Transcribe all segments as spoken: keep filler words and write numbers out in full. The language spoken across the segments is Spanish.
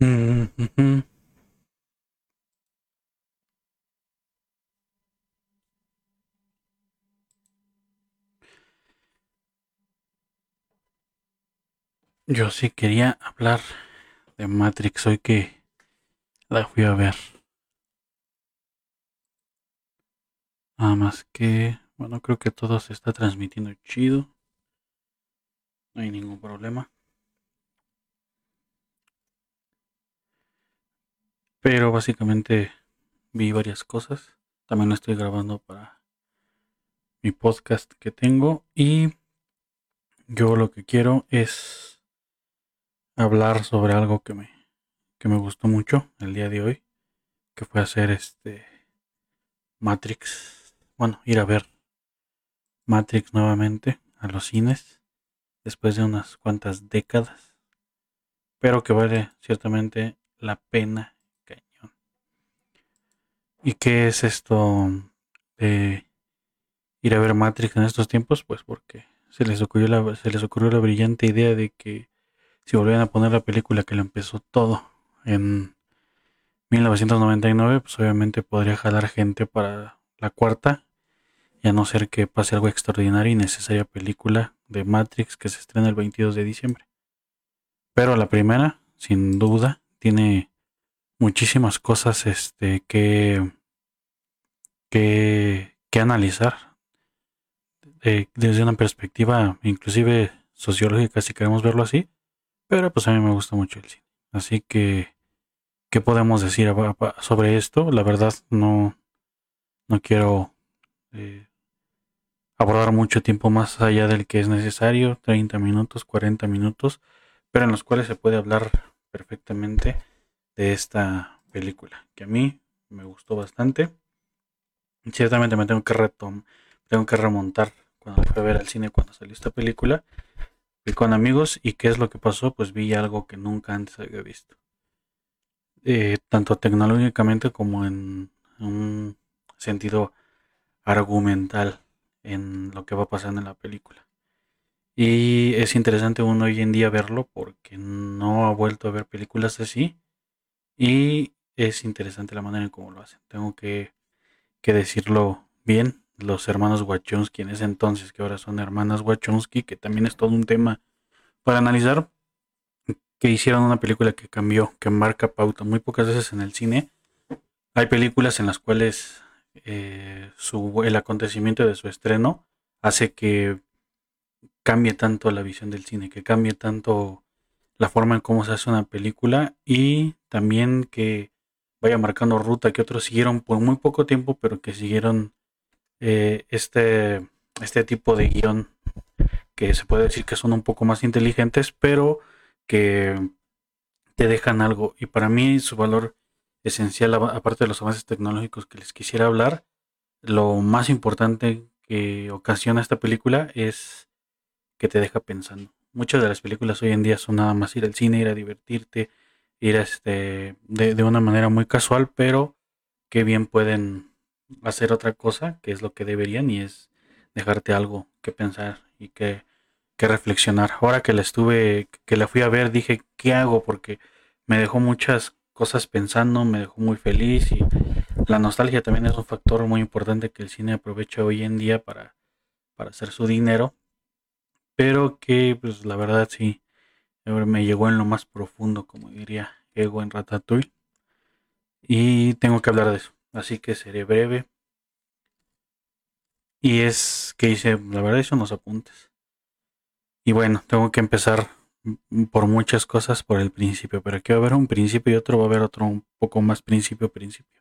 Mm-hmm. Yo sí quería hablar de Matrix hoy que la fui a ver. Nada más que, bueno, creo que todo se está transmitiendo chido. No hay ningún problema. Pero básicamente vi varias cosas. También lo estoy grabando para mi podcast que tengo. Y yo lo que quiero es hablar sobre algo que me, que me gustó mucho el día de hoy. Que fue hacer este Matrix. Bueno, ir a ver Matrix nuevamente a los cines. Después de unas cuantas décadas. Pero que vale ciertamente la pena. ¿Y qué es esto de ir a ver Matrix en estos tiempos? Pues porque se les ocurrió la, se les ocurrió la brillante idea de que si volvían a poner la película que lo empezó todo en mil novecientos noventa y nueve, pues obviamente podría jalar gente para la cuarta, y a no ser que pase algo extraordinario y necesaria película de Matrix que se estrena el veintidós de diciembre. Pero la primera, sin duda, tiene muchísimas cosas este, que, que, que analizar eh, desde una perspectiva inclusive sociológica, si queremos verlo así, pero pues a mí me gusta mucho el cine. Así que, ¿qué podemos decir sobre esto? La verdad no, no quiero eh, abordar mucho tiempo más allá del que es necesario, treinta minutos, cuarenta minutos, pero en los cuales se puede hablar perfectamente de esta película, que a mí me gustó bastante. Ciertamente me tengo que retom- tengo que remontar cuando fui a ver al cine, cuando salió esta película, fui con amigos, y qué es lo que pasó, pues vi algo que nunca antes había visto, eh, tanto tecnológicamente como en un sentido argumental en lo que va pasando en la película. Y es interesante uno hoy en día verlo porque no ha vuelto a ver películas así. Y es interesante la manera en cómo lo hacen. Tengo que, que decirlo bien. Los hermanos Wachowski en ese entonces, que ahora son hermanas Wachowski, que también es todo un tema para analizar, que hicieron una película que cambió, que marca pauta. Muy pocas veces en el cine hay películas en las cuales eh, su, el acontecimiento de su estreno hace que cambie tanto la visión del cine, que cambie tanto la forma en cómo se hace una película, y también que vaya marcando ruta que otros siguieron por muy poco tiempo, pero que siguieron eh, este, este tipo de guión, que se puede decir que son un poco más inteligentes, pero que te dejan algo. Y para mí su valor esencial, aparte de los avances tecnológicos que les quisiera hablar, lo más importante que ocasiona esta película es que te deja pensando. Muchas de las películas hoy en día son nada más ir al cine, ir a divertirte, ir a este, de, de una manera muy casual, pero que bien pueden hacer otra cosa, que es lo que deberían, y es dejarte algo que pensar y que, que reflexionar. Ahora que la estuve, que la fui a ver, dije, ¿qué hago? Porque me dejó muchas cosas pensando, me dejó muy feliz, y la nostalgia también es un factor muy importante que el cine aprovecha hoy en día para, para hacer su dinero. Pero que, pues, la verdad sí, me llegó en lo más profundo, como diría Ego en Ratatouille. Y tengo que hablar de eso, así que seré breve. Y es que hice, la verdad, hice unos apuntes. Y bueno, tengo que empezar por muchas cosas por el principio. Pero aquí va a haber un principio y otro va a haber otro un poco más principio, principio.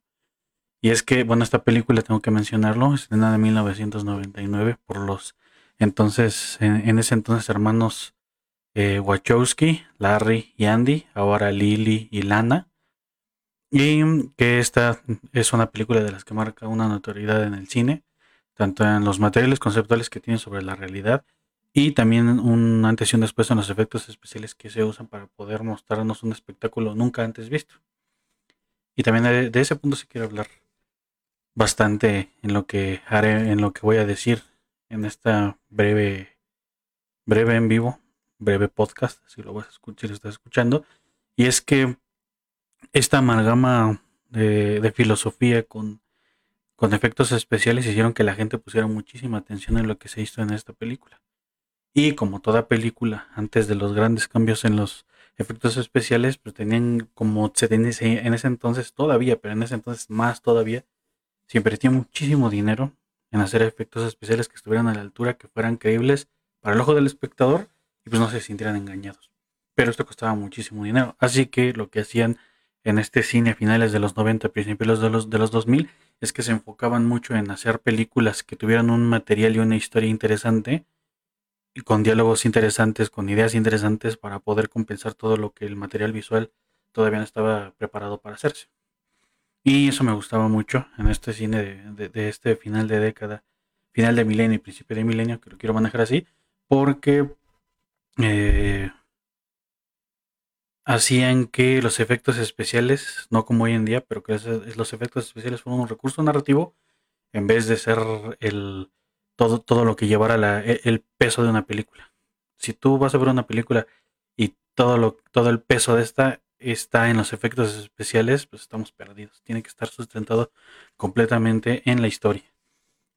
Y es que, bueno, esta película, tengo que mencionarlo, es de mil novecientos noventa y nueve por los... Entonces, en, en ese entonces, hermanos eh, Wachowski, Larry y Andy, ahora Lily y Lana. Y que esta es una película de las que marca una notoriedad en el cine, tanto en los materiales conceptuales que tiene sobre la realidad, y también un antes y un después en los efectos especiales que se usan para poder mostrarnos un espectáculo nunca antes visto. Y también de, de ese punto se quiere hablar bastante en lo que haré, en lo que voy a decir. En esta breve, breve en vivo, breve podcast, si lo vas a escuchar, si lo estás escuchando. Y es que esta amalgama de, de filosofía con, con efectos especiales hicieron que la gente pusiera muchísima atención en lo que se hizo en esta película. Y como toda película, antes de los grandes cambios en los efectos especiales, pues tenían, como se tenía en ese entonces todavía, pero en ese entonces más todavía, se invertía muchísimo dinero en hacer efectos especiales que estuvieran a la altura, que fueran creíbles para el ojo del espectador y pues no se sintieran engañados. Pero esto costaba muchísimo dinero, así que lo que hacían en este cine a finales de los noventa, principios de los, de los dos mil, es que se enfocaban mucho en hacer películas que tuvieran un material y una historia interesante, y con diálogos interesantes, con ideas interesantes para poder compensar todo lo que el material visual todavía no estaba preparado para hacerse. Y eso me gustaba mucho en este cine de, de, de este final de década, final de milenio y principio de milenio, que lo quiero manejar así, porque eh, hacían que los efectos especiales, no como hoy en día, pero que es, es, los efectos especiales fueron un recurso narrativo en vez de ser el... Todo, todo lo que llevara la, el peso de una película. Si tú vas a ver una película y todo, lo, todo el peso de esta está en los efectos especiales, pues estamos perdidos. Tiene que estar sustentado completamente en la historia.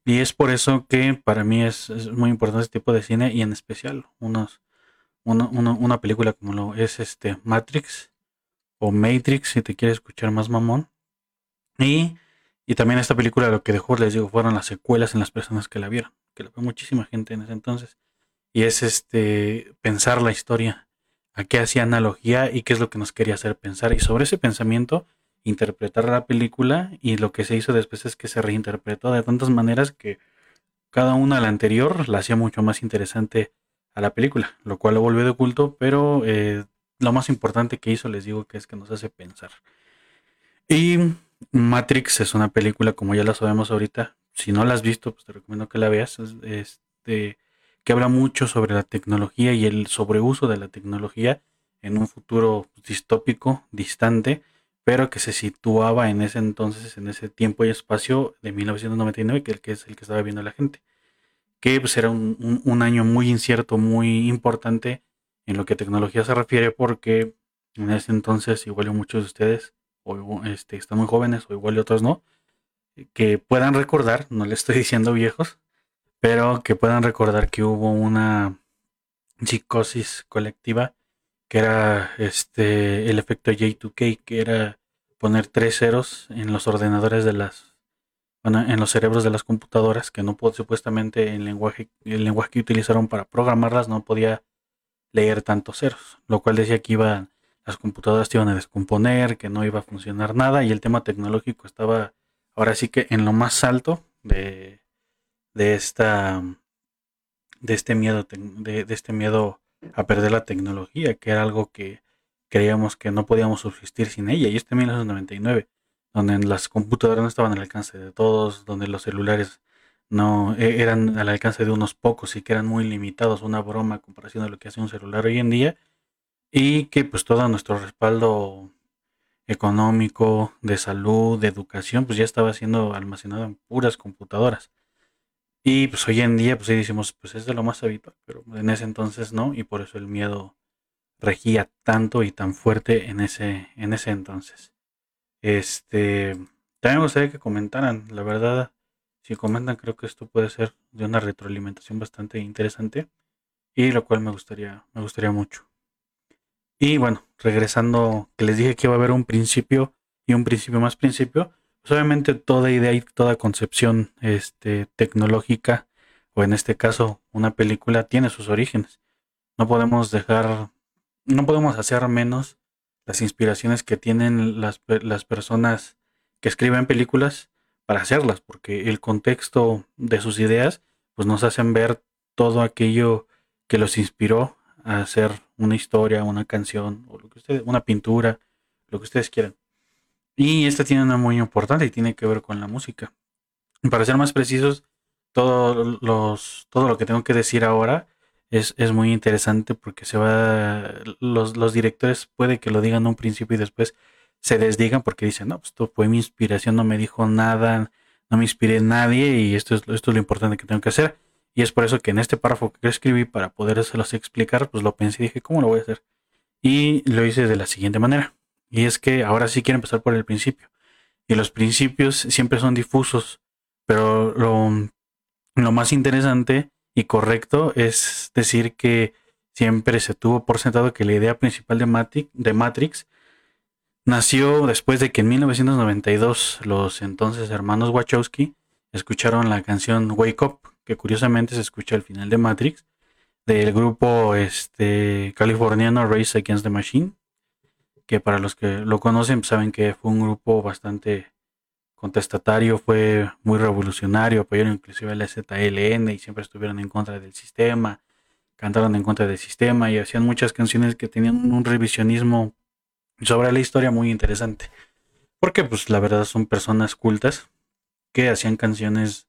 Y es por eso que para mí es, es muy importante este tipo de cine, y en especial unos, uno, uno, una película como lo es este Matrix o Matrix, si te quieres escuchar más mamón. Y... Y también esta película lo que dejó, les digo, fueron las secuelas en las personas que la vieron, que la vio muchísima gente en ese entonces. Y es este pensar la historia, a qué hacía analogía y qué es lo que nos quería hacer pensar. Y sobre ese pensamiento, interpretar la película, y lo que se hizo después es que se reinterpretó de tantas maneras que cada una a la anterior la hacía mucho más interesante a la película, lo cual lo volvió de culto, pero eh, lo más importante que hizo, les digo, que es que nos hace pensar. Y... Matrix es una película, como ya la sabemos ahorita, si no la has visto, pues te recomiendo que la veas, este, que habla mucho sobre la tecnología y el sobreuso de la tecnología en un futuro distópico, distante, pero que se situaba en ese entonces, en ese tiempo y espacio de mil novecientos noventa y nueve, que, el que es el que estaba viendo la gente, que pues era un, un, un año muy incierto, muy importante en lo que a tecnología se refiere, porque en ese entonces, igual a muchos de ustedes, o este, están muy jóvenes, o igual y otros no, que puedan recordar, no le estoy diciendo viejos, pero que puedan recordar que hubo una psicosis colectiva, que era este el efecto J dos K, que era poner tres ceros en los ordenadores de las, bueno, en los cerebros de las computadoras, que no supuestamente el lenguaje, el lenguaje que utilizaron para programarlas no podía leer tantos ceros, lo cual decía que iban las computadoras te iban a descomponer, que no iba a funcionar nada, y el tema tecnológico estaba ahora sí que en lo más alto de, de esta de este miedo de, de este miedo a perder la tecnología, que era algo que creíamos que no podíamos subsistir sin ella. Y este mil novecientos noventa y nueve, donde las computadoras no estaban al alcance de todos, donde los celulares no eran al alcance de unos pocos y que eran muy limitados, una broma a comparación de lo que hace un celular hoy en día. Y que pues todo nuestro respaldo económico, de salud, de educación, pues ya estaba siendo almacenado en puras computadoras. Y pues hoy en día, pues sí decimos, pues es de lo más habitual, pero en ese entonces no, y por eso el miedo regía tanto y tan fuerte en ese, en ese entonces. Este, también me gustaría que comentaran, la verdad, si comentan creo que esto puede ser de una retroalimentación bastante interesante, y lo cual me gustaría, me gustaría mucho. Y bueno, regresando, que les dije que iba a haber un principio y un principio más principio, pues obviamente toda idea y toda concepción este, tecnológica, o en este caso una película, tiene sus orígenes. No podemos dejar, no podemos hacer menos las inspiraciones que tienen las, las personas que escriben películas para hacerlas, porque el contexto de sus ideas pues nos hacen ver todo aquello que los inspiró a hacer una historia, una canción, o lo que ustedes, una pintura, lo que ustedes quieran. Y esta tiene una muy importante y tiene que ver con la música. Para ser más precisos, todo, los, todo lo que tengo que decir ahora es, es muy interesante, porque se va los, los directores puede que lo digan un principio y después se desdigan, porque dicen, no, pues esto fue mi inspiración, no me dijo nada, no me inspiré nadie, y esto es, esto es lo importante que tengo que hacer. Y es por eso que en este párrafo que yo escribí para podérselos explicar, pues lo pensé y dije, ¿cómo lo voy a hacer? Y lo hice de la siguiente manera. Y es que ahora sí quiero empezar por el principio. Y los principios siempre son difusos, pero lo, lo más interesante y correcto es decir que siempre se tuvo por sentado que la idea principal de Matrix, de Matrix nació después de que en mil novecientos noventa y dos los entonces hermanos Wachowski escucharon la canción Wake Up, que curiosamente se escucha al final de Matrix, del grupo este, californiano Rage Against the Machine, que para los que lo conocen saben que fue un grupo bastante contestatario, fue muy revolucionario, apoyaron inclusive la E Z L N y siempre estuvieron en contra del sistema, cantaron en contra del sistema y hacían muchas canciones que tenían un revisionismo sobre la historia muy interesante, porque pues la verdad son personas cultas que hacían canciones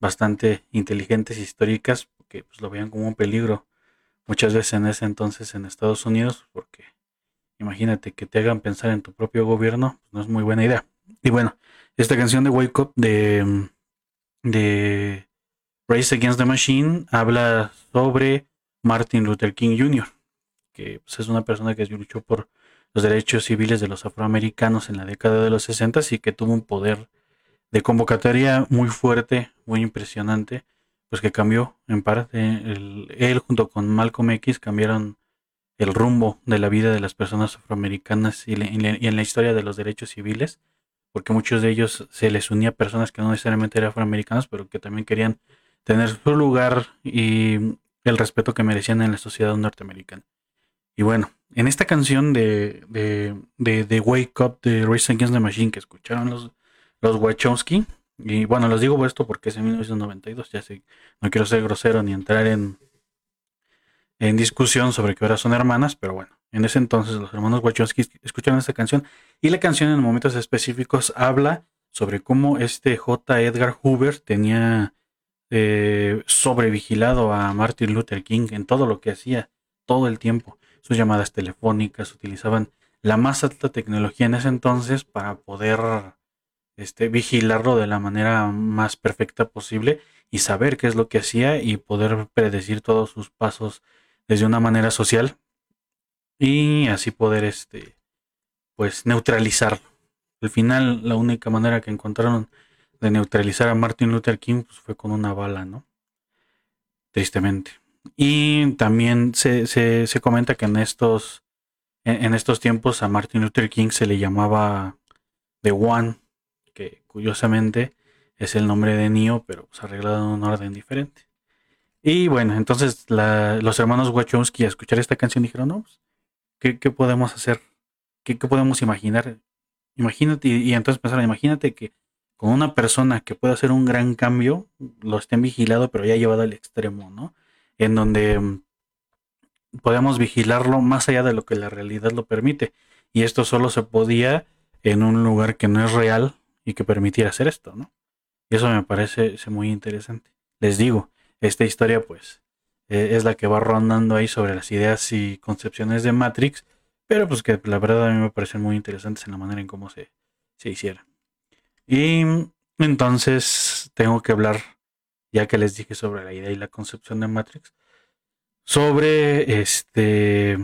bastante inteligentes, históricas, que pues lo veían como un peligro muchas veces en ese entonces en Estados Unidos, porque imagínate que te hagan pensar en tu propio gobierno, pues no es muy buena idea. Y bueno, esta canción de Wake Up de, de Race Against the Machine habla sobre Martin Luther King junior, que pues, es una persona que luchó por los derechos civiles de los afroamericanos en la década de los sesenta y que tuvo un poder de convocatoria muy fuerte, muy impresionante, pues que cambió en parte, el, él junto con Malcolm X cambiaron el rumbo de la vida de las personas afroamericanas y, le, y en la historia de los derechos civiles, porque muchos de ellos se les unía a personas que no necesariamente eran afroamericanas, pero que también querían tener su lugar y el respeto que merecían en la sociedad norteamericana. Y bueno, en esta canción de, de, de, de Wake Up de Rage Against the Machine que escucharon los Los Wachowski, y bueno, les digo esto porque es en mil novecientos noventa y dos, ya sé, no quiero ser grosero ni entrar en, en discusión sobre que ahora son hermanas, pero bueno, en ese entonces los hermanos Wachowski escucharon esta canción, y la canción en momentos específicos habla sobre cómo este J. Edgar Hoover tenía eh, sobrevigilado a Martin Luther King en todo lo que hacía, todo el tiempo. Sus llamadas telefónicas utilizaban la más alta tecnología en ese entonces para poder... Este, vigilarlo de la manera más perfecta posible y saber qué es lo que hacía y poder predecir todos sus pasos desde una manera social y así poder este, pues neutralizarlo. Al final la única manera que encontraron de neutralizar a Martin Luther King pues, fue con una bala, ¿no? Tristemente. Y también se, se, se comenta que en estos, en, en estos tiempos a Martin Luther King se le llamaba The One, que curiosamente es el nombre de Neo, pero pues, arreglado en un orden diferente. Y bueno, entonces la, los hermanos Wachowski a escuchar esta canción dijeron, no, pues, ¿qué, ¿qué podemos hacer? ¿Qué, qué podemos imaginar? Imagínate, y, y entonces pensaron, imagínate que con una persona que pueda hacer un gran cambio, lo estén vigilado, pero ya llevado al extremo, ¿no? En donde um, podemos vigilarlo más allá de lo que la realidad lo permite. Y esto solo se podía en un lugar que no es real, y que permitiera hacer esto, ¿no? Y eso me parece muy interesante. Les digo, esta historia pues eh, es la que va rondando ahí sobre las ideas y concepciones de Matrix, pero pues que la verdad a mí me parecen muy interesantes en la manera en cómo se, se hiciera. Y entonces tengo que hablar, ya que les dije sobre la idea y la concepción de Matrix, sobre este...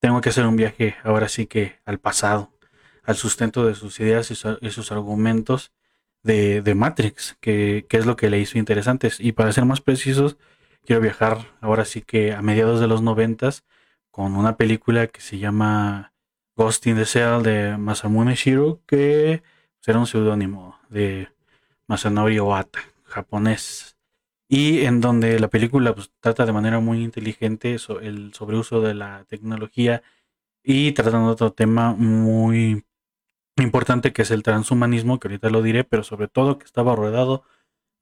Tengo que hacer un viaje ahora sí que al pasado, al sustento de sus ideas y, su, y sus argumentos de, de Matrix, que, que es lo que le hizo interesantes. Y para ser más precisos, quiero viajar ahora sí que a mediados de los noventas con una película que se llama Ghost in the Shell de Masamune Shirow, que será un seudónimo de Masanori Oata, japonés. Y en donde la película pues, trata de manera muy inteligente so, el sobreuso de la tecnología y tratando otro tema muy importante que es el transhumanismo, que ahorita lo diré, pero sobre todo que estaba rodeado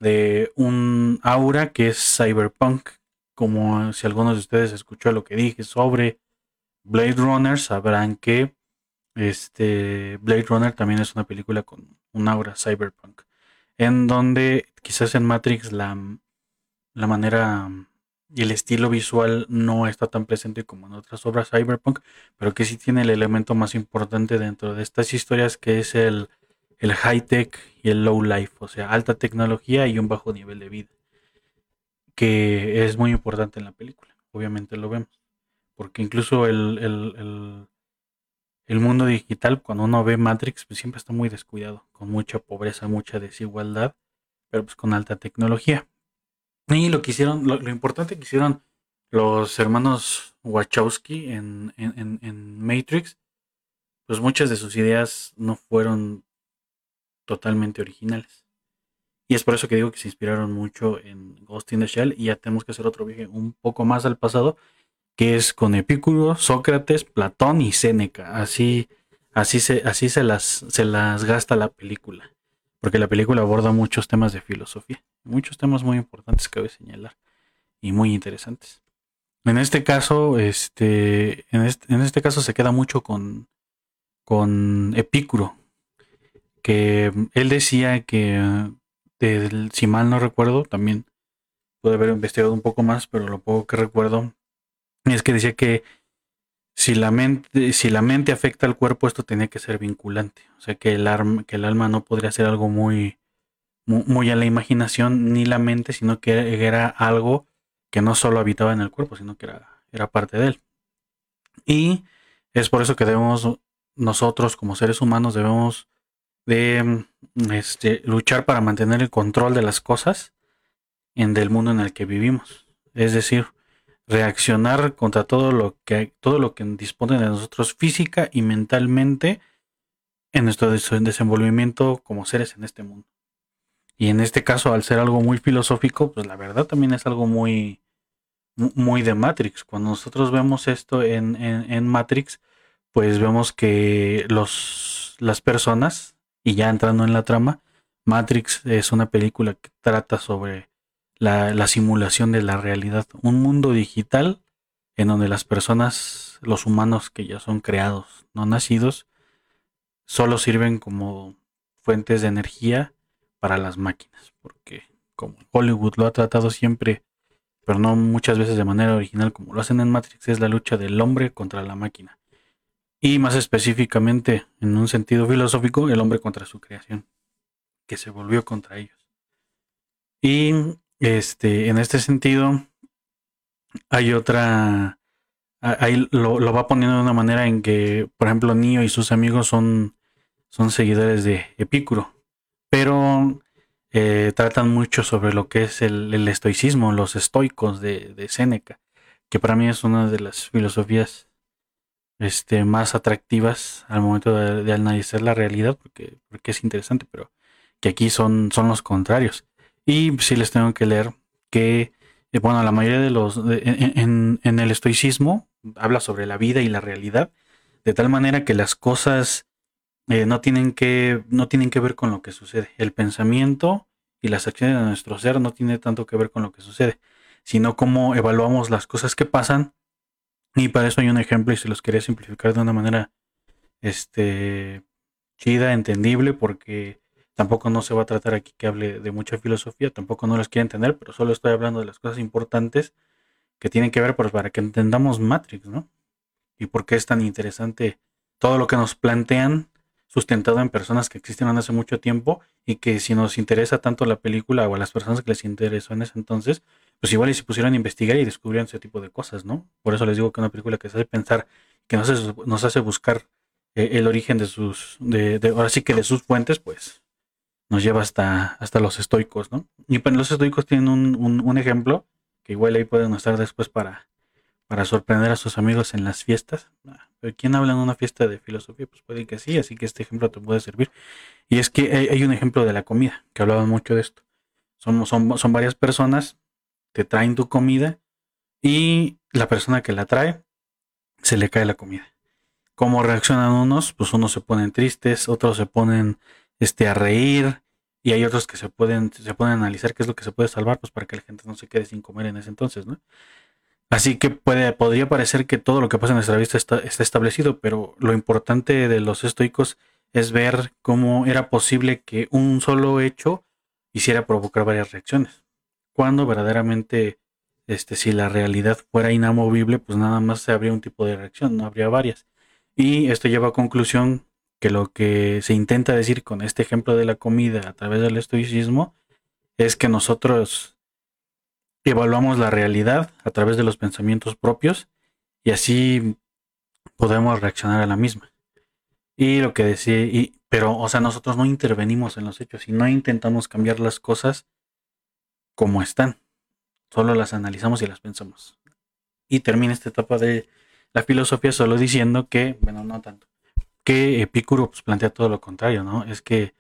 de un aura que es cyberpunk, como si algunos de ustedes escuchó lo que dije sobre Blade Runner, sabrán que este Blade Runner también es una película con un aura cyberpunk, en donde quizás en Matrix la, la manera y el estilo visual no está tan presente como en otras obras cyberpunk, pero que sí tiene el elemento más importante dentro de estas historias, que es el, el high-tech y el low-life, o sea, alta tecnología y un bajo nivel de vida, que es muy importante en la película, obviamente lo vemos, porque incluso el, el, el, el mundo digital, cuando uno ve Matrix, pues siempre está muy descuidado, con mucha pobreza, mucha desigualdad, pero pues con alta tecnología. Y lo que hicieron, lo, lo importante que hicieron los hermanos Wachowski en, en, en, en Matrix, pues muchas de sus ideas no fueron totalmente originales. Y es por eso que digo que se inspiraron mucho en Ghost in the Shell, y ya tenemos que hacer otro viaje un poco más al pasado, que es con Epicuro, Sócrates, Platón y Seneca. Así, así, se, así se, las, se las gasta la película, porque la película aborda muchos temas de filosofía, muchos temas muy importantes que cabe señalar y muy interesantes. En este caso, este, en este, en este caso se queda mucho con, con Epicuro, que él decía que, de, si mal no recuerdo, también pude haber investigado un poco más, pero lo poco que recuerdo es que decía que si la mente, si la mente afecta al cuerpo, esto tenía que ser vinculante. O sea, que el, arm, que el alma no podría ser algo muy, muy, muy a la imaginación ni la mente, sino que era algo que no solo habitaba en el cuerpo, sino que era, era parte de él. Y es por eso que debemos, nosotros como seres humanos, debemos de este, luchar para mantener el control de las cosas en, del mundo en el que vivimos. Es decir, reaccionar contra todo lo que todo lo que dispone de nosotros física y mentalmente en nuestro desenvolvimiento como seres en este mundo. Y en este caso, al ser algo muy filosófico, pues la verdad también es algo muy muy de Matrix. Cuando nosotros vemos esto en, en, en Matrix, pues vemos que los las personas, y ya entrando en la trama, Matrix es una película que trata sobre La, la simulación de la realidad, un mundo digital en donde las personas, los humanos que ya son creados, no nacidos, solo sirven como fuentes de energía para las máquinas, porque como Hollywood lo ha tratado siempre, pero no muchas veces de manera original como lo hacen en Matrix, es la lucha del hombre contra la máquina, y más específicamente en un sentido filosófico, el hombre contra su creación, que se volvió contra ellos. Y Este, en este sentido, hay otra, ahí lo, lo va poniendo de una manera en que, por ejemplo, Neo y sus amigos son, son seguidores de Epicuro, pero eh, tratan mucho sobre lo que es el, el estoicismo, los estoicos de, de Seneca, que para mí es una de las filosofías este, más atractivas al momento de, de analizar la realidad, porque, porque es interesante, pero que aquí son, son los contrarios. Y sí les tengo que leer que, eh, bueno, la mayoría de los, de, en, en el estoicismo, habla sobre la vida y la realidad, de tal manera que las cosas eh, no tienen que, no tienen que ver con lo que sucede. El pensamiento y las acciones de nuestro ser no tienen tanto que ver con lo que sucede, sino cómo evaluamos las cosas que pasan. Y para eso hay un ejemplo y se los quería simplificar de una manera este, chida, entendible, porque tampoco no se va a tratar aquí que hable de mucha filosofía, tampoco no las quiero entender, pero solo estoy hablando de las cosas importantes que tienen que ver, pues, para que entendamos Matrix, ¿no? Y por qué es tan interesante todo lo que nos plantean, sustentado en personas que existieron hace mucho tiempo, y que si nos interesa tanto la película o a las personas que les interesó en ese entonces, pues igual y se pusieron a investigar y descubrieron ese tipo de cosas, ¿no? Por eso les digo que es una película que se hace pensar, que nos hace, nos hace buscar eh, el origen de sus, de, de, ahora sí que de sus fuentes, pues nos lleva hasta, hasta los estoicos, ¿no? Y los estoicos tienen un, un, un ejemplo, que igual ahí pueden estar después para, para sorprender a sus amigos en las fiestas. ¿Pero quién habla en una fiesta de filosofía? Pues puede que sí, así que este ejemplo te puede servir. Y es que hay, hay un ejemplo de la comida, que hablaban mucho de esto. Son, son, son varias personas, te traen tu comida, y la persona que la trae, se le cae la comida. ¿Cómo reaccionan unos? Pues unos se ponen tristes, otros se ponen este, a reír, y hay otros que se pueden se pueden analizar qué es lo que se puede salvar, pues para que la gente no se quede sin comer en ese entonces, ¿no? Así que puede podría parecer que todo lo que pasa en nuestra vista está, está establecido, pero lo importante de los estoicos es ver cómo era posible que un solo hecho hiciera provocar varias reacciones. Cuando verdaderamente, este, si la realidad fuera inamovible, pues nada más se habría un tipo de reacción, no habría varias. Y esto lleva a conclusión que lo que se intenta decir con este ejemplo de la comida a través del estoicismo es que nosotros evaluamos la realidad a través de los pensamientos propios y así podemos reaccionar a la misma. Y lo que decía, y, pero, o sea, nosotros no intervenimos en los hechos y no intentamos cambiar las cosas como están. Solo las analizamos y las pensamos. Y termina esta etapa de la filosofía solo diciendo que, bueno, no tanto, que Epicuro pues, plantea todo lo contrario, ¿no? Es que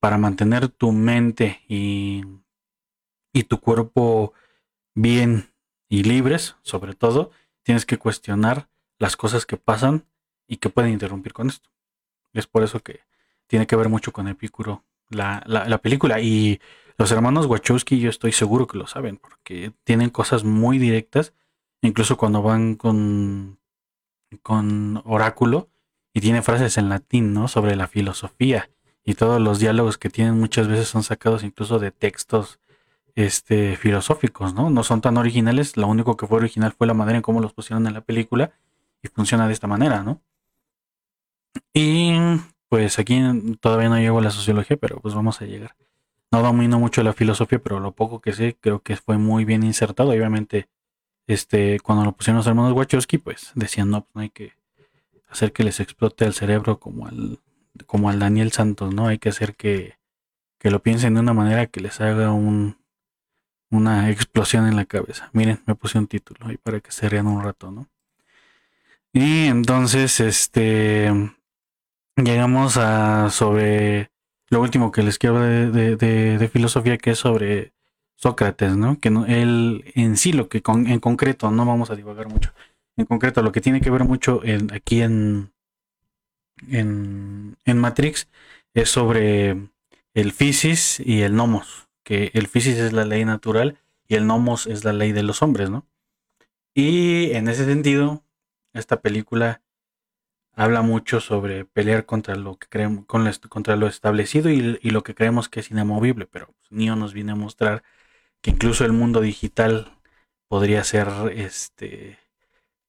para mantener tu mente y, y tu cuerpo bien y libres, sobre todo, tienes que cuestionar las cosas que pasan y que pueden interrumpir con esto. Es por eso que tiene que ver mucho con Epicuro la, la, la película. Y los hermanos Wachowski, yo estoy seguro que lo saben, porque tienen cosas muy directas, incluso cuando van con, con Oráculo, y tiene frases en latín, ¿no? Sobre la filosofía. Y todos los diálogos que tienen muchas veces son sacados incluso de textos este, filosóficos, ¿no? No son tan originales. Lo único que fue original fue la manera en cómo los pusieron en la película. Y funciona de esta manera, ¿no? Y pues aquí todavía no llego a la sociología, pero pues vamos a llegar. No domino mucho la filosofía, pero lo poco que sé creo que fue muy bien insertado. Obviamente, este, cuando lo pusieron los hermanos Wachowski, pues decían, no, pues no hay que hacer que les explote el cerebro como al, como al Daniel Santos, ¿no? Hay que hacer que, que lo piensen de una manera que les haga un, una explosión en la cabeza. Miren, me puse un título ahí para que se rían un rato, ¿no? Y entonces, este, llegamos a sobre lo último que les quiero de, de, de, de filosofía, que es sobre Sócrates, ¿no? Que no, él en sí, lo que con, en concreto, no vamos a divagar mucho, en concreto lo que tiene que ver mucho en, aquí en, en, en Matrix es sobre el physis y el nomos, que el physis es la ley natural y el nomos es la ley de los hombres, ¿no? Y en ese sentido, esta película habla mucho sobre pelear contra lo que creemos, con la, contra lo establecido y, y lo que creemos que es inamovible, pero pues, Neo nos viene a mostrar que incluso el mundo digital podría ser este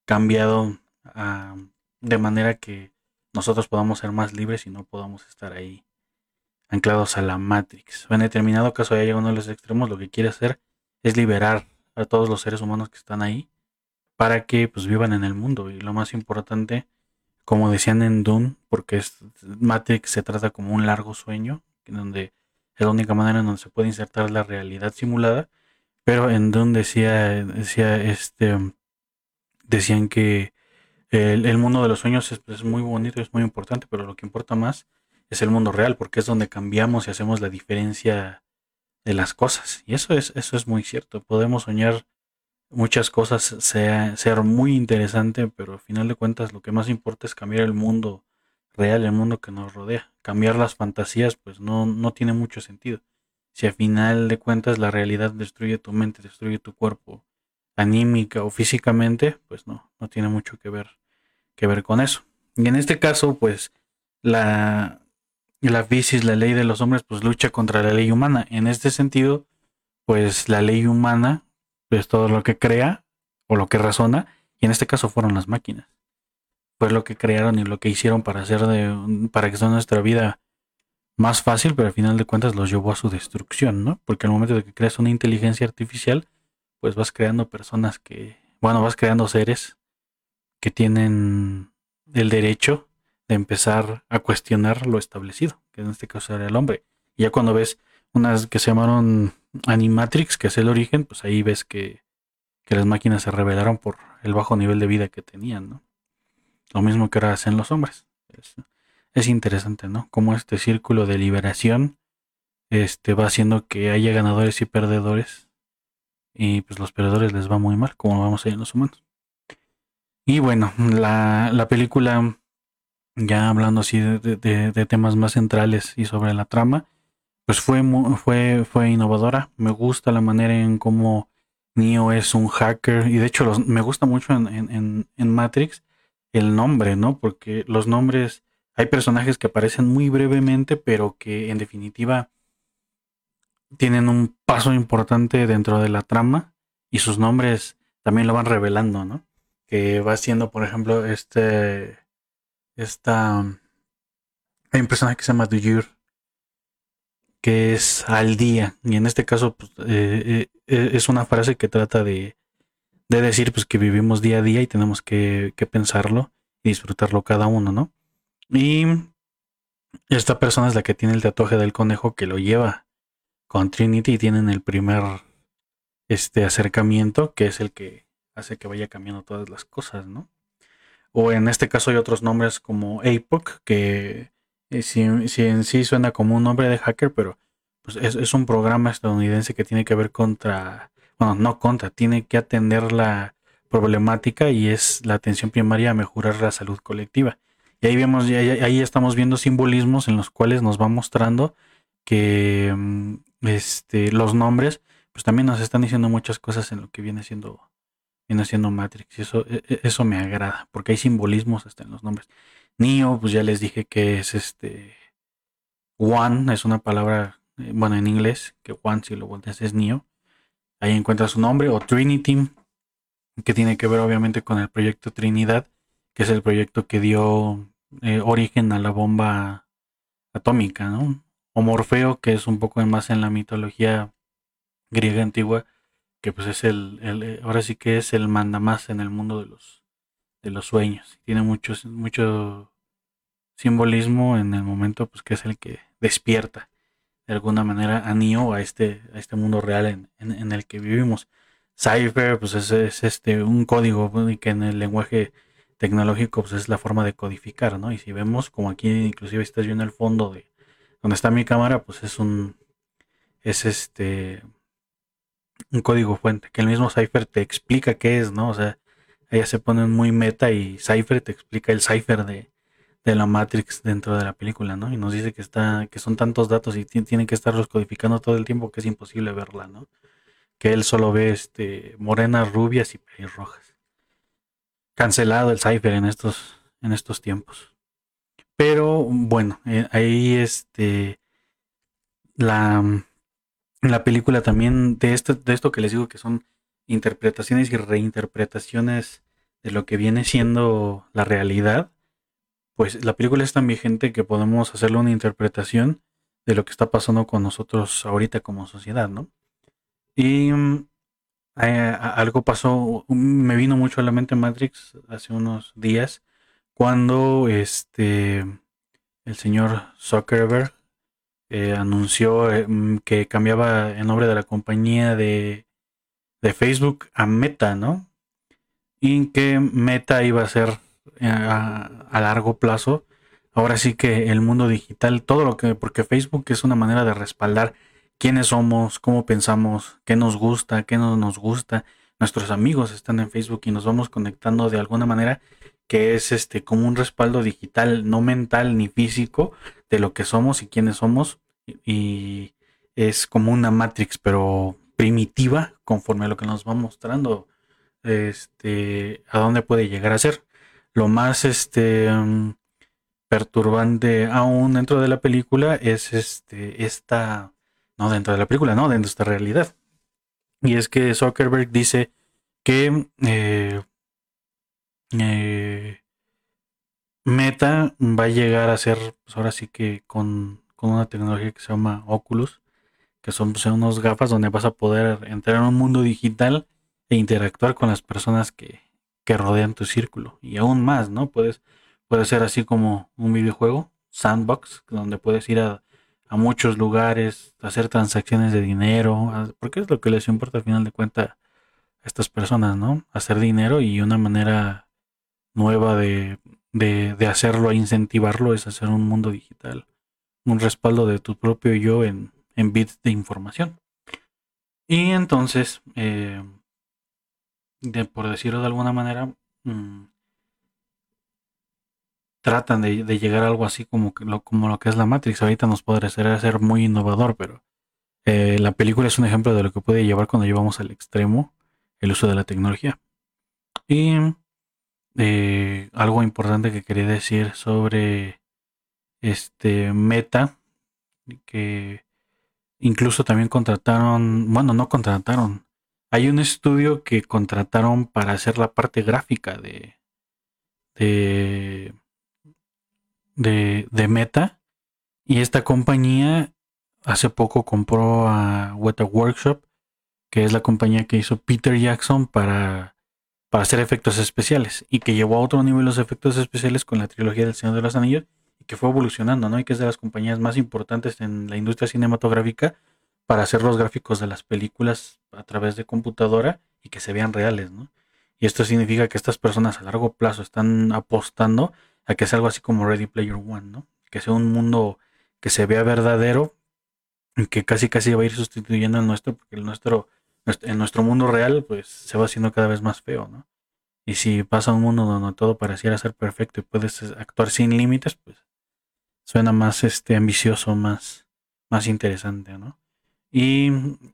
cambiado a, de manera que nosotros podamos ser más libres y no podamos estar ahí anclados a la Matrix. En determinado caso, ya llega uno de los extremos, lo que quiere hacer es liberar a todos los seres humanos que están ahí, para que pues vivan en el mundo. Y lo más importante, como decían en Dune, porque es, Matrix se trata como un largo sueño, en donde es la única manera en donde se puede insertar la realidad simulada, pero en Dune decía, decía este, decían que el, el mundo de los sueños es, es muy bonito, es muy importante, pero lo que importa más es el mundo real, porque es donde cambiamos y hacemos la diferencia de las cosas. Y eso es, eso es muy cierto. Podemos soñar muchas cosas, sea, sea muy interesante, pero al final de cuentas lo que más importa es cambiar el mundo real, el mundo que nos rodea. Cambiar las fantasías pues no, no tiene mucho sentido. Si al final de cuentas la realidad destruye tu mente, destruye tu cuerpo anímica o físicamente, pues no, no tiene mucho que ver, que ver con eso. Y en este caso pues la, la physis, la ley de los hombres, pues lucha contra la ley humana. En este sentido pues la ley humana pues todo lo que crea o lo que razona, y en este caso fueron las máquinas, pues lo que crearon y lo que hicieron para hacer de, para que sea nuestra vida más fácil, pero al final de cuentas los llevó a su destrucción, ¿no? Porque al momento de que creas una inteligencia artificial, pues vas creando personas que, bueno, vas creando seres que tienen el derecho de empezar a cuestionar lo establecido, que en este caso era el hombre. Y ya cuando ves unas que se llamaron Animatrix, que es el origen, pues ahí ves que, que las máquinas se rebelaron por el bajo nivel de vida que tenían, ¿no? Lo mismo que ahora hacen los hombres. Es, es interesante, ¿no? Cómo este círculo de liberación este, va haciendo que haya ganadores y perdedores. Y pues los perdedores les va muy mal, como vamos a ir en los humanos. Y bueno, la, la película, ya hablando así de, de, de temas más centrales y sobre la trama, pues fue, fue, fue innovadora. Me gusta la manera en cómo Neo es un hacker. Y de hecho los, me gusta mucho en, en, en Matrix el nombre, ¿no? Porque los nombres, hay personajes que aparecen muy brevemente, pero que en definitiva tienen un paso importante dentro de la trama. Y sus nombres también lo van revelando, ¿no? Que va siendo, por ejemplo, este... Esta... Hay un personaje que se llama Duyur, que es al día, y en este caso pues, eh, eh, es una frase que trata de, de decir pues que vivimos día a día y tenemos que, que pensarlo y disfrutarlo cada uno, ¿no? Y esta persona es la que tiene el tatuaje del conejo que lo lleva con Trinity y tienen el primer este acercamiento, que es el que hace que vaya cambiando todas las cosas, ¿no? O en este caso hay otros nombres como A P O C, que eh, si, si en sí suena como un nombre de hacker, pero pues es, es un programa estadounidense que tiene que ver contra, bueno, no contra, tiene que atender la problemática y es la atención primaria a mejorar la salud colectiva. Y ahí vemos, y ahí estamos viendo simbolismos en los cuales nos va mostrando que este, los nombres pues también nos están diciendo muchas cosas en lo que viene siendo... viene haciendo Matrix, y eso, eso me agrada, porque hay simbolismos hasta en los nombres. Neo, pues ya les dije que es este One, es una palabra, bueno, en inglés, que One si lo volteas es Neo. Ahí encuentras su nombre, o Trinity, que tiene que ver obviamente con el proyecto Trinidad, que es el proyecto que dio eh, origen a la bomba atómica, ¿no? O Morfeo, que es un poco más en la mitología griega antigua, que pues es el, el ahora sí que es el mandamás en el mundo de los de los sueños. Tiene mucho mucho simbolismo en el momento, pues que es el que despierta de alguna manera a Neo a este a este mundo real en, en, en el que vivimos. Cypher pues es, es este un código que en el lenguaje tecnológico pues es la forma de codificar, ¿no? Y si vemos, como aquí inclusive estás viendo el fondo de donde está mi cámara, pues es un es este un código fuente, que el mismo Cypher te explica qué es, ¿no? O sea, ellas se ponen muy meta y Cypher te explica el Cypher de, de la Matrix dentro de la película, ¿no? Y nos dice que está que son tantos datos y t- tienen que estarlos codificando todo el tiempo que es imposible verla, ¿no? Que él solo ve este morenas, rubias y pelirrojas. Cancelado el Cypher en estos, en estos tiempos. Pero, bueno, eh, ahí este... la... la película también de esto, de esto que les digo que son interpretaciones y reinterpretaciones de lo que viene siendo la realidad, pues la película es tan vigente que podemos hacerle una interpretación de lo que está pasando con nosotros ahorita como sociedad, ¿no? Y eh, algo pasó, me vino mucho a la mente Matrix hace unos días cuando este el señor Zuckerberg Eh, anunció eh, que cambiaba el nombre de la compañía de, de Facebook a Meta, ¿no? Y que Meta iba a ser eh, a, a largo plazo, ahora sí que el mundo digital, todo lo que, porque Facebook es una manera de respaldar quiénes somos, cómo pensamos, qué nos gusta, qué no nos gusta. Nuestros amigos están en Facebook y nos vamos conectando de alguna manera que es este como un respaldo digital, no mental ni físico, de lo que somos y quiénes somos, y es como una Matrix pero primitiva conforme a lo que nos va mostrando este a dónde puede llegar a ser. Lo más este um, perturbante aún dentro de la película es este esta no dentro de la película no dentro de esta realidad, y es que Zuckerberg dice que eh, eh, Meta va a llegar a ser, pues ahora sí que con, con una tecnología que se llama Oculus, que son pues, unos gafas donde vas a poder entrar en un mundo digital e interactuar con las personas que, que rodean tu círculo. Y aún más, ¿no? Puedes, puede ser así como un videojuego, sandbox, donde puedes ir a, a muchos lugares, hacer transacciones de dinero, porque es lo que les importa al final de cuentas a estas personas, ¿no? Hacer dinero, y una manera nueva de... De, de hacerlo e incentivarlo es hacer un mundo digital, un respaldo de tu propio yo en, en bits de información. Y entonces, eh, de, por decirlo de alguna manera, mmm, tratan de, de llegar a algo así como, que lo, como lo que es la Matrix. Ahorita nos podría ser muy innovador, pero eh, la película es un ejemplo de lo que puede llevar cuando llevamos al extremo el uso de la tecnología. Y... Eh, algo importante que quería decir sobre este Meta, que incluso también contrataron, bueno, no contrataron, hay un estudio que contrataron para hacer la parte gráfica de de de, de Meta, y esta compañía hace poco compró a Weta Workshop, que es la compañía que hizo Peter Jackson para para hacer efectos especiales, y que llevó a otro nivel los efectos especiales con la trilogía del Señor de los Anillos, que fue evolucionando, ¿no? Y que es de las compañías más importantes en la industria cinematográfica para hacer los gráficos de las películas a través de computadora y que se vean reales, ¿no? Y esto significa que estas personas a largo plazo están apostando a que sea algo así como Ready Player One, ¿no? Que sea un mundo que se vea verdadero, que casi casi va a ir sustituyendo al nuestro, porque el nuestro, en nuestro mundo real, pues se va haciendo cada vez más feo, ¿no? Y si pasa un mundo donde todo pareciera ser perfecto y puedes actuar sin límites, pues suena más este ambicioso, más, más interesante, ¿no? Y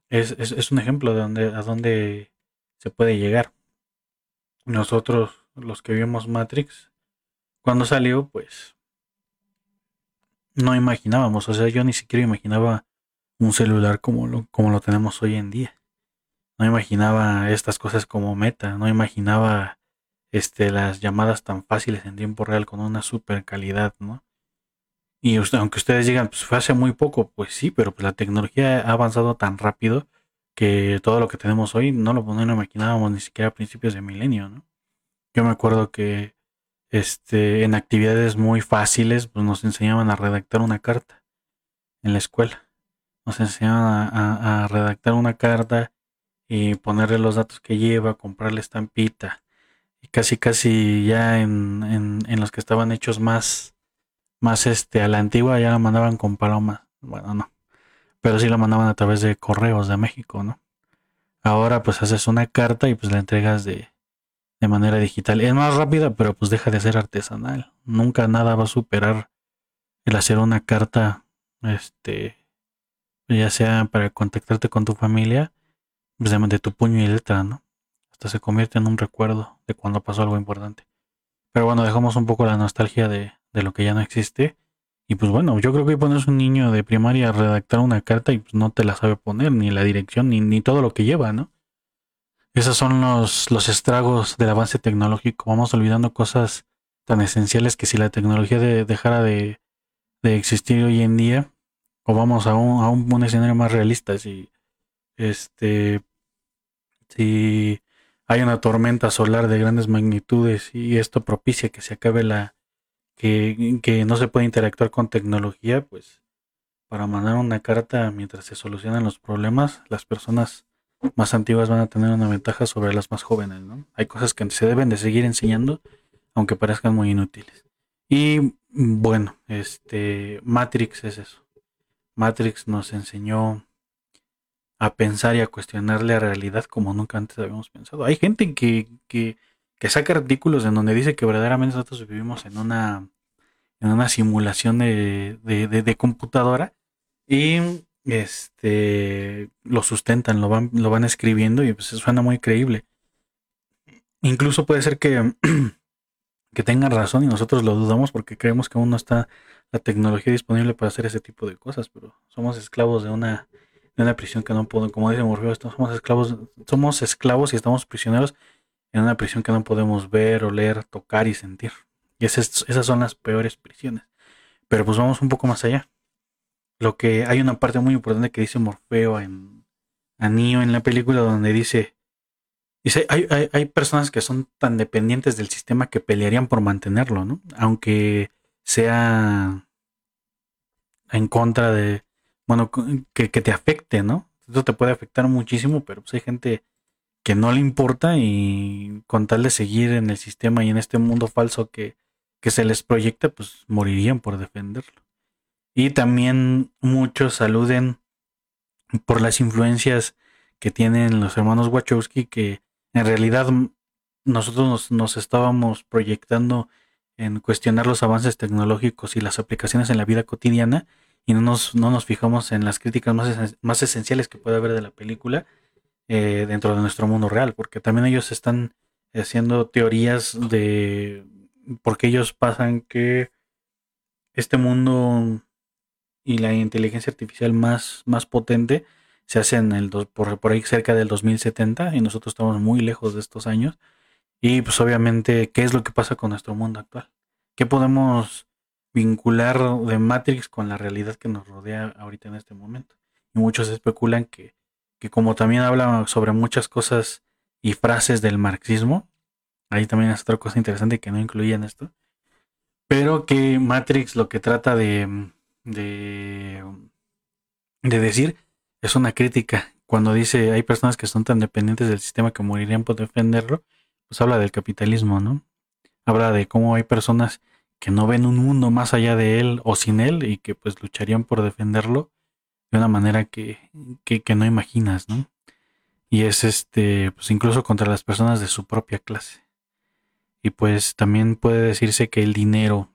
es, es, es un ejemplo de donde, a dónde se puede llegar. Nosotros, los que vimos Matrix, cuando salió, pues no imaginábamos, o sea, yo ni siquiera imaginaba un celular como lo, como lo tenemos hoy en día. No imaginaba estas cosas como Meta, no imaginaba este, las llamadas tan fáciles en tiempo real con una super calidad, ¿no? Y usted, aunque ustedes digan, pues fue hace muy poco, pues sí, pero pues la tecnología ha avanzado tan rápido que todo lo que tenemos hoy no lo no imaginábamos ni siquiera a principios de milenio, ¿no? Yo me acuerdo que este, en actividades muy fáciles pues nos enseñaban a redactar una carta en la escuela. Nos enseñaban a, a, a redactar una carta y ponerle los datos que lleva, comprarle estampita. Y casi casi ya en, en, en los que estaban hechos más, más este a la antigua, ya la mandaban con paloma. Bueno, no. Pero sí la mandaban a través de correos de México, ¿no? Ahora pues haces una carta y pues la entregas de, de manera digital. Es más rápida, pero pues deja de ser artesanal. Nunca nada va a superar el hacer una carta, este, ya sea para contactarte con tu familia, de tu puño y letra, ¿no? Hasta se convierte en un recuerdo de cuando pasó algo importante. Pero bueno, dejamos un poco la nostalgia de, de lo que ya no existe. Y pues bueno, yo creo que pones un niño de primaria a redactar una carta y pues no te la sabe poner, ni la dirección, ni, ni todo lo que lleva, ¿no? Esos son los, los estragos del avance tecnológico. Vamos olvidando cosas tan esenciales que si la tecnología de, dejara de, de existir hoy en día, o vamos a un, a un, un escenario más realista, si este... si hay una tormenta solar de grandes magnitudes y esto propicia que se acabe la... Que, que no se puede interactuar con tecnología, pues para mandar una carta mientras se solucionan los problemas, las personas más antiguas van a tener una ventaja sobre las más jóvenes, ¿no? Hay cosas que se deben de seguir enseñando, aunque parezcan muy inútiles. Y bueno, este Matrix es eso. Matrix nos enseñó a pensar y a cuestionar la realidad como nunca antes habíamos pensado. Hay gente que, que, que saca artículos en donde dice que verdaderamente nosotros vivimos en una, en una simulación de, de, de, de computadora y este lo sustentan, lo van, lo van escribiendo y pues suena muy creíble. Incluso puede ser que, que tengan razón y nosotros lo dudamos porque creemos que aún no está la tecnología disponible para hacer ese tipo de cosas, pero somos esclavos de una... de una prisión que no podemos, como dice Morfeo, somos esclavos, somos esclavos y estamos prisioneros en una prisión que no podemos ver, oler, tocar y sentir. Y esas, esas son las peores prisiones. Pero pues vamos un poco más allá. Lo que hay una parte muy importante que dice Morfeo en a Neo en la película, donde dice, dice hay, hay, hay personas que son tan dependientes del sistema que pelearían por mantenerlo, ¿no? Aunque sea en contra de... Bueno, que, que te afecte, ¿no? Esto te puede afectar muchísimo, pero pues hay gente que no le importa y con tal de seguir en el sistema y en este mundo falso que, que se les proyecta, pues morirían por defenderlo. Y también muchos aluden por las influencias que tienen los hermanos Wachowski, que en realidad nosotros nos, nos estábamos proyectando en cuestionar los avances tecnológicos y las aplicaciones en la vida cotidiana, y no nos, no nos fijamos en las críticas más, es, más esenciales que puede haber de la película eh, dentro de nuestro mundo real, porque también ellos están haciendo teorías de por qué ellos pasan que este mundo y la inteligencia artificial más, más potente se hace en el do, por, por ahí cerca del dos mil setenta y nosotros estamos muy lejos de estos años y pues obviamente qué es lo que pasa con nuestro mundo actual, qué podemos vincular de Matrix con la realidad que nos rodea ahorita en este momento. Y muchos especulan que, que como también habla sobre muchas cosas y frases del marxismo, ahí también es otra cosa interesante que no incluía en esto, Pero que Matrix lo que trata de, de, de decir es una crítica. Cuando dice hay personas que son tan dependientes del sistema que morirían por defenderlo, pues habla del capitalismo, ¿no? Habla de cómo hay personas que no ven un mundo más allá de él o sin él y que pues lucharían por defenderlo de una manera que, que, que no imaginas, ¿no? Y es este, pues incluso contra las personas de su propia clase. Y pues también puede decirse que el dinero,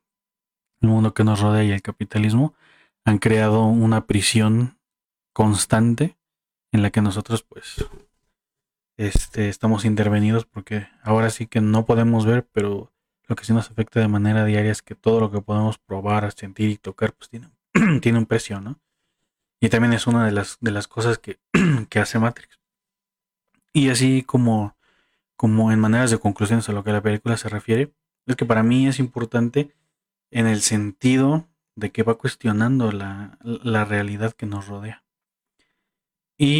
el mundo que nos rodea y el capitalismo han creado una prisión constante en la que nosotros pues este, estamos intervenidos, porque ahora sí que no podemos ver, pero lo que sí nos afecta de manera diaria es que todo lo que podemos probar, sentir y tocar pues tiene, tiene un precio, ¿no? Y también es una de las, de las cosas que, que hace Matrix. Y así como... como en maneras de conclusiones a lo que la película se refiere, es que para mí es importante en el sentido de que va cuestionando la, la realidad que nos rodea. Y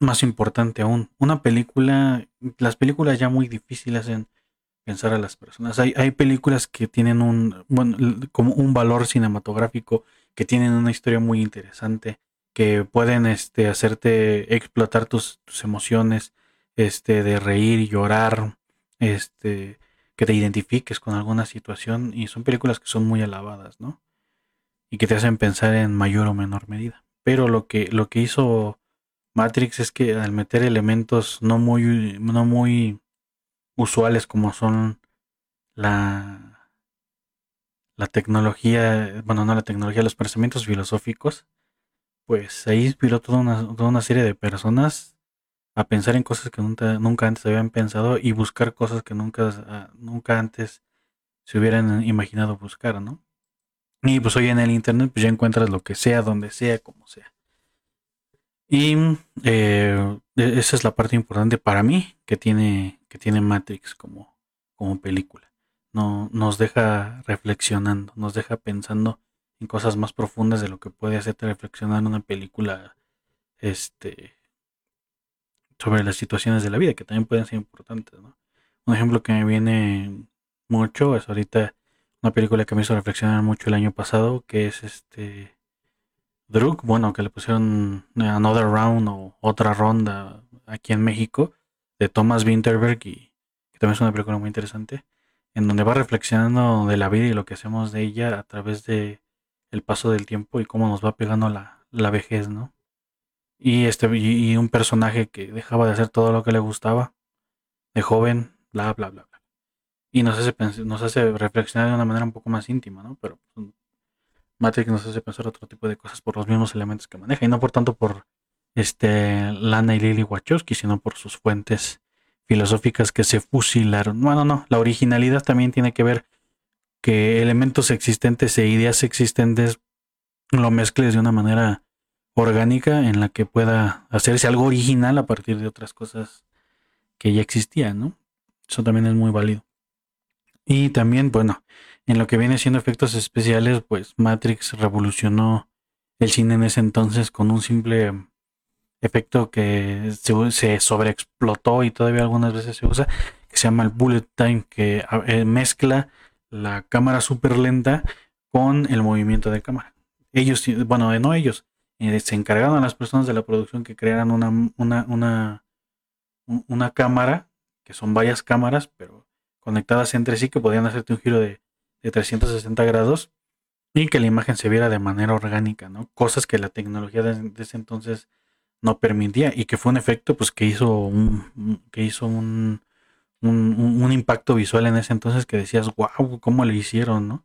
más importante aún, una película, las películas ya muy difíciles hacen pensar a las personas. Hay, hay películas que tienen un, bueno, como un valor cinematográfico, que tienen una historia muy interesante, que pueden este, hacerte explotar tus, tus emociones, Este, de reír, llorar, este, que te identifiques con alguna situación, y son películas que son muy alabadas, ¿no? Y que te hacen pensar en mayor o menor medida. Pero lo que, lo que hizo Matrix es que al meter elementos no muy, no muy usuales como son la, la tecnología, bueno, no la tecnología, los pensamientos filosóficos, pues ahí inspiró toda una, toda una serie de personas a pensar en cosas que nunca, nunca antes habían pensado y buscar cosas que nunca, nunca antes se hubieran imaginado buscar, ¿no? Y pues hoy en el internet pues ya encuentras lo que sea, donde sea, como sea. Y eh, esa es la parte importante para mí que tiene, que tiene Matrix como, como película. No, nos deja reflexionando, nos deja pensando en cosas más profundas de lo que puede hacerte reflexionar una película, este... sobre las situaciones de la vida, que también pueden ser importantes, ¿no? Un ejemplo que me viene mucho es ahorita una película que me hizo reflexionar mucho el año pasado, que es este Druk, bueno, que le pusieron Another Round o Otra Ronda aquí en México, de Thomas Vinterberg, y que también es una película muy interesante, en donde va reflexionando de la vida y lo que hacemos de ella a través de el paso del tiempo y cómo nos va pegando la, la vejez, ¿no? Y este y un personaje que dejaba de hacer todo lo que le gustaba de joven, bla, bla, bla, bla. Y nos hace, pens- nos hace reflexionar de una manera un poco más íntima, ¿no? Pero Matrix nos hace pensar otro tipo de cosas por los mismos elementos que maneja. Y no por tanto por este Lana y Lily Wachowski, sino por sus fuentes filosóficas que se fusilaron. Bueno, no, la originalidad también tiene que ver que elementos existentes e ideas existentes lo mezcles de una manera orgánica en la que pueda hacerse algo original a partir de otras cosas que ya existían, ¿no? Eso también es muy válido. Y también, bueno, en lo que viene siendo efectos especiales, pues Matrix revolucionó el cine en ese entonces con un simple efecto que se, se sobreexplotó y todavía algunas veces se usa, que se llama el bullet time, que mezcla la cámara súper lenta con el movimiento de cámara. Ellos, bueno, no ellos, se encargaron a las personas de la producción que crearan una, una, una, una cámara, que son varias cámaras, pero conectadas entre sí, que podían hacerte un giro de, de trescientos sesenta grados y que la imagen se viera de manera orgánica, ¿no? Cosas que la tecnología de, de ese entonces no permitía, y que fue un efecto pues que hizo un, que hizo un, un, un impacto visual en ese entonces que decías, wow, ¿cómo le hicieron, no?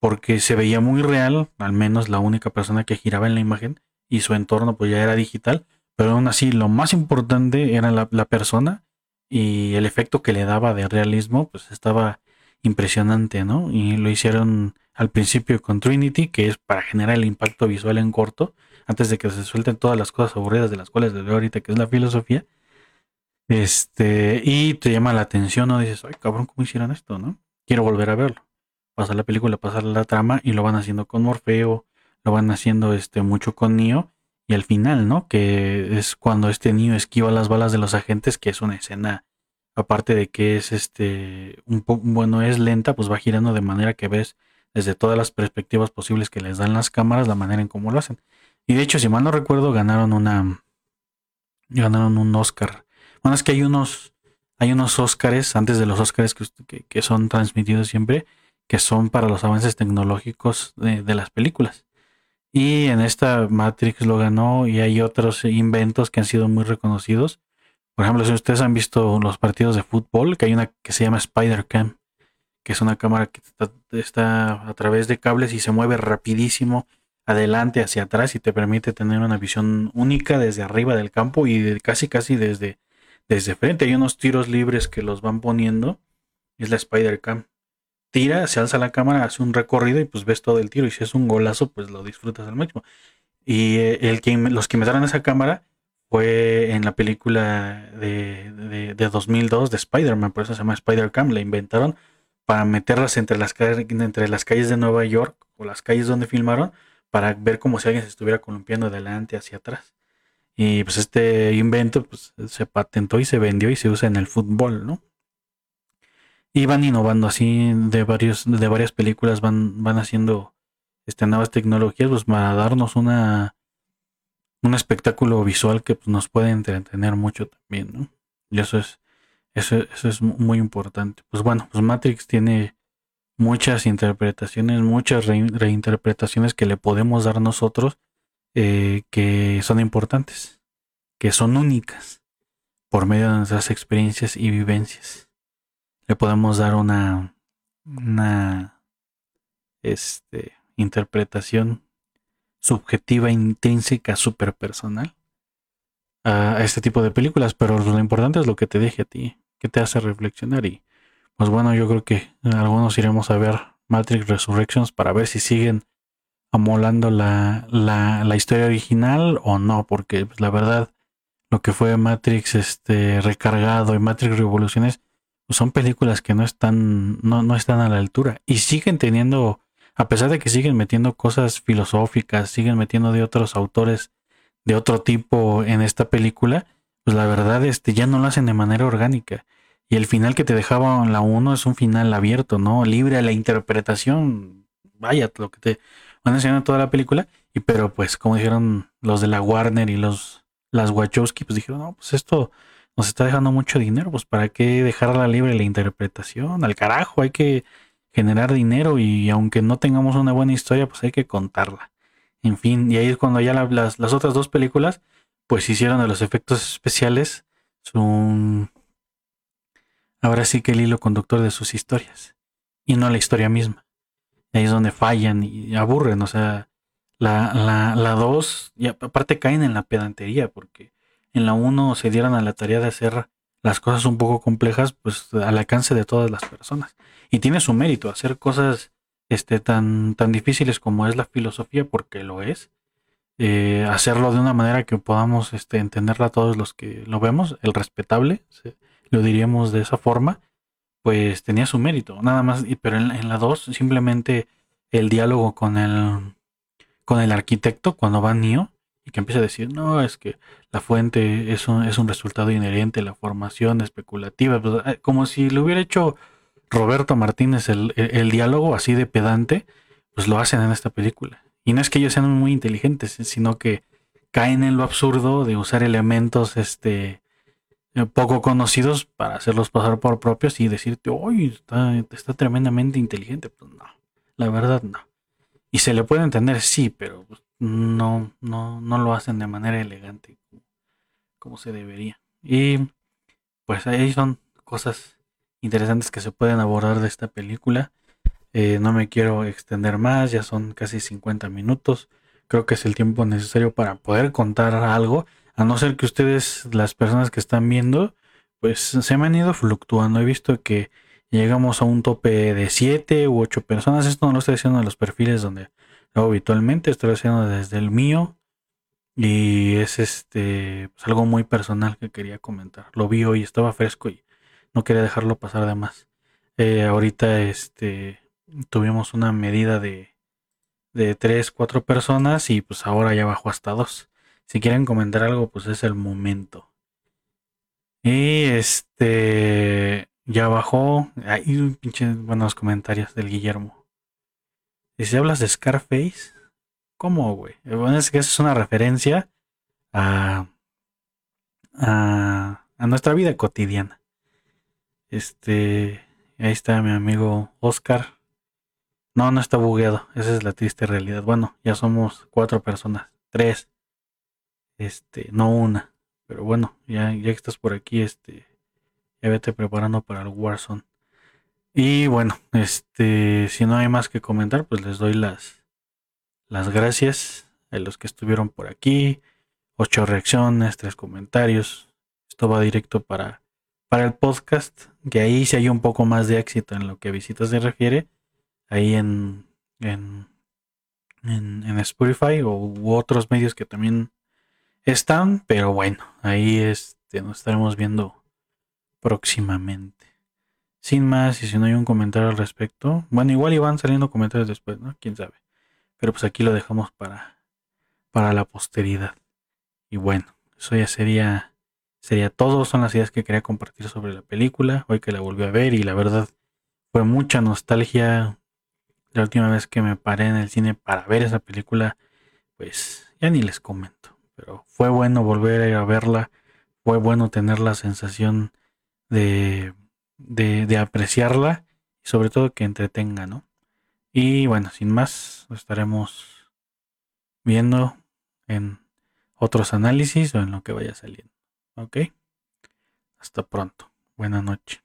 Porque se veía muy real, al menos la única persona que giraba en la imagen, y su entorno pues ya era digital, pero aún así lo más importante era la, la persona, y el efecto que le daba de realismo pues estaba impresionante, ¿no? Y lo hicieron al principio con Trinity, que es para generar el impacto visual en corto, antes de que se suelten todas las cosas aburridas de las cuales les veo ahorita, que es la filosofía, este y te llama la atención, ¿no? Dices, ay cabrón, ¿cómo hicieron esto, no? Quiero volver a verlo. Pasar la película, pasar la trama, y lo van haciendo con Morfeo, lo van haciendo este mucho con Neo, y al final, ¿no? Que es cuando este Neo esquiva las balas de los agentes, que es una escena Aparte de que es este un po- bueno, es lenta, pues va girando de manera que ves desde todas las perspectivas posibles que les dan las cámaras, la manera en cómo lo hacen. Y de hecho, si mal no recuerdo, ganaron una ganaron un Oscar. Bueno, es que hay unos hay unos Óscares, antes de los Óscares que, que, que son transmitidos siempre, que son para los avances tecnológicos de, de las películas. Y en esta Matrix lo ganó, y hay otros inventos que han sido muy reconocidos. Por ejemplo, si ustedes han visto los partidos de fútbol, que hay una que se llama Spider Cam, que es una cámara que está, está a través de cables y se mueve rapidísimo adelante hacia atrás y te permite tener una visión única desde arriba del campo y de, casi casi desde, desde frente. Hay unos tiros libres que los van poniendo, es la Spider Cam. Tira, se alza la cámara, hace un recorrido y pues ves todo el tiro. Y si es un golazo, pues lo disfrutas al máximo. Y el que, los que inventaron esa cámara fue en la película de, de, de dos mil dos de Spider-Man, por eso se llama Spider-Cam. La inventaron para meterlas entre las, entre las calles de Nueva York o las calles donde filmaron, para ver como si alguien se estuviera columpiando de adelante hacia atrás. Y pues este invento pues, se patentó y se vendió y se usa en el fútbol, ¿no? Y van innovando así de varios de varias películas, van van haciendo este, nuevas tecnologías pues para darnos una un espectáculo visual que pues, nos puede entretener mucho también, ¿no? Y eso es eso eso es muy importante. Pues bueno, pues Matrix tiene muchas interpretaciones, muchas re- reinterpretaciones que le podemos dar nosotros eh, que son importantes, que son únicas por medio de nuestras experiencias y vivencias. Le podemos dar una, una este, interpretación subjetiva, intrínseca, superpersonal a, a este tipo de películas. Pero lo importante es lo que te deje a ti, que te hace reflexionar. Y pues bueno, yo creo que algunos iremos a ver Matrix Resurrections para ver si siguen amolando la, la, la historia original o no. Porque pues, la verdad, lo que fue Matrix este, recargado y Matrix Revoluciones son películas que no están no, no están a la altura y siguen teniendo, a pesar de que siguen metiendo cosas filosóficas, siguen metiendo de otros autores de otro tipo en esta película, pues la verdad este ya no lo hacen de manera orgánica. Y el final que te dejaba en la uno es un final abierto, no libre a la interpretación, vaya, lo que te van enseñando toda la película. Y pero pues como dijeron los de la Warner y los las Wachowski, pues dijeron, no, pues esto nos está dejando mucho dinero, pues para qué dejarla libre la interpretación, al carajo, hay que generar dinero y aunque no tengamos una buena historia, pues hay que contarla. En fin, y ahí es cuando ya la, las, las otras dos películas, pues hicieron de los efectos especiales su... ahora sí que el hilo conductor de sus historias, y no la historia misma. Ahí es donde fallan y aburren, o sea, la, la, la dos, y aparte caen en la pedantería, porque en la uno se dieron a la tarea de hacer las cosas un poco complejas, pues al alcance de todas las personas. Y tiene su mérito hacer cosas este, tan, tan difíciles como es la filosofía, porque lo es. Eh, hacerlo de una manera que podamos este, entenderla todos los que lo vemos, el respetable, sí, lo diríamos de esa forma, pues tenía su mérito. Nada más, pero en, en la dos simplemente el diálogo con el, con el arquitecto cuando va Neo, y que empieza a decir, no, es que la fuente es un, es un resultado inherente, la formación especulativa, pues, como si lo hubiera hecho Roberto Martínez el, el, el diálogo así de pedante, pues lo hacen en esta película. Y no es que ellos sean muy inteligentes, sino que caen en lo absurdo de usar elementos este poco conocidos para hacerlos pasar por propios y decirte, uy, está, está tremendamente inteligente. Pues no, la verdad no. Y se le puede entender, sí, pero... pues, No, no, no lo hacen de manera elegante como se debería. Y pues ahí son cosas interesantes que se pueden abordar de esta película. Eh, no me quiero extender más, ya son casi cincuenta minutos. Creo que es el tiempo necesario para poder contar algo. A no ser que ustedes, las personas que están viendo, pues se me han ido fluctuando. He visto que llegamos a un tope de siete u ocho personas. Esto no lo estoy diciendo en los perfiles donde... habitualmente estoy haciendo desde el mío, y es este pues algo muy personal que quería comentar. Lo vi hoy, estaba fresco y no quería dejarlo pasar de más. Eh, ahorita este tuvimos una medida de, de tres, cuatro personas y pues ahora ya bajó hasta dos. Si quieren comentar algo, pues es el momento. Y este... ya bajó. Hay un pinche buenos comentarios del Guillermo. Y si hablas de Scarface, ¿cómo, güey? Bueno, es que eso es una referencia a, a, a nuestra vida cotidiana. Este, ahí está mi amigo Oscar. No, no está bugueado. Esa es la triste realidad. Bueno, ya somos cuatro personas. Tres. Este, no una. Pero bueno, ya, ya que estás por aquí, este... ya vete preparando para el Warzone. Y bueno, este, si no hay más que comentar, pues les doy las, las gracias a los que estuvieron por aquí. Ocho reacciones, tres comentarios. Esto va directo para, para el podcast, que ahí sí hay un poco más de éxito en lo que a visitas se refiere. Ahí en, en, en, en Spotify u otros medios que también están. Pero bueno, ahí este, nos estaremos viendo próximamente. Sin más, y si no hay un comentario al respecto, bueno, igual iban saliendo comentarios después, ¿no? Quién sabe. Pero pues aquí lo dejamos para, para la posteridad. Y bueno, eso ya sería, sería todo. Son las ideas que quería compartir sobre la película. Hoy que la volví a ver, y la verdad fue mucha nostalgia. La última vez que me paré en el cine para ver esa película, pues ya ni les comento. Pero fue bueno volver a verla. Fue bueno tener la sensación De, de, de apreciarla, y sobre todo que entretenga, ¿no? Y bueno, sin más, lo estaremos viendo en otros análisis o en lo que vaya saliendo. ¿Ok? Hasta pronto. Buena noche.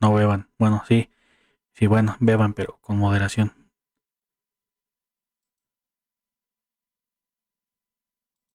No beban. Bueno, sí. Sí, bueno, beban, pero con moderación.